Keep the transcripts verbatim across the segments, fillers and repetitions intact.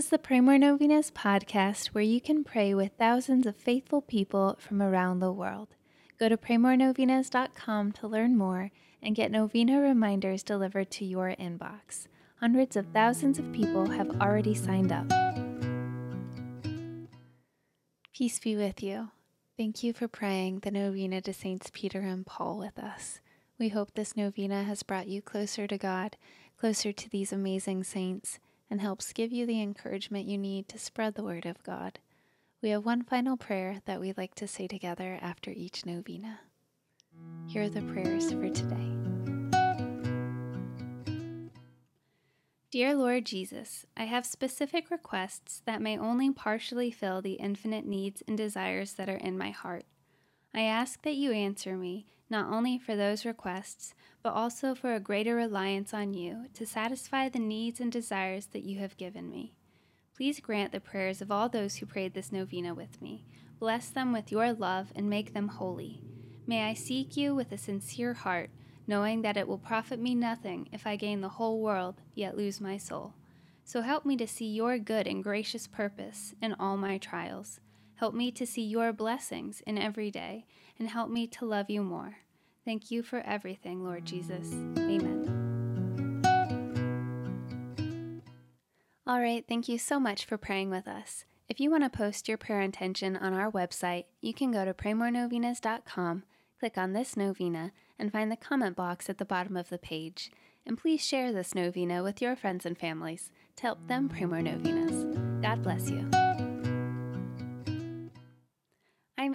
is the Pray More Novenas podcast, where you can pray with thousands of faithful people from around the world. Go to pray more novenas dot com to learn more and get novena reminders delivered to your inbox. Hundreds of thousands of people have already signed up. Peace be with you. Thank you for praying the novena to Saints Peter and Paul with us. We hope this novena has brought you closer to God, closer to these amazing saints, and helps give you the encouragement you need to spread the word of God. We have one final prayer that we like to say together after each novena. Here are the prayers for today. Dear Lord Jesus, I have specific requests that may only partially fill the infinite needs and desires that are in my heart. I ask that you answer me, not only for those requests, but also for a greater reliance on you to satisfy the needs and desires that you have given me. Please grant the prayers of all those who prayed this novena with me. Bless them with your love and make them holy. May I seek you with a sincere heart, knowing that it will profit me nothing if I gain the whole world, yet lose my soul. So help me to see your good and gracious purpose in all my trials. Help me to see your blessings in every day, and help me to love you more. Thank you for everything, Lord Jesus. Amen. All right, thank you so much for praying with us. If you want to post your prayer intention on our website, you can go to pray more novenas dot com, click on this novena, and find the comment box at the bottom of the page. And please share this novena with your friends and families to help them pray more novenas. God bless you. I'm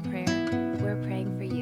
prayer. We're praying for you.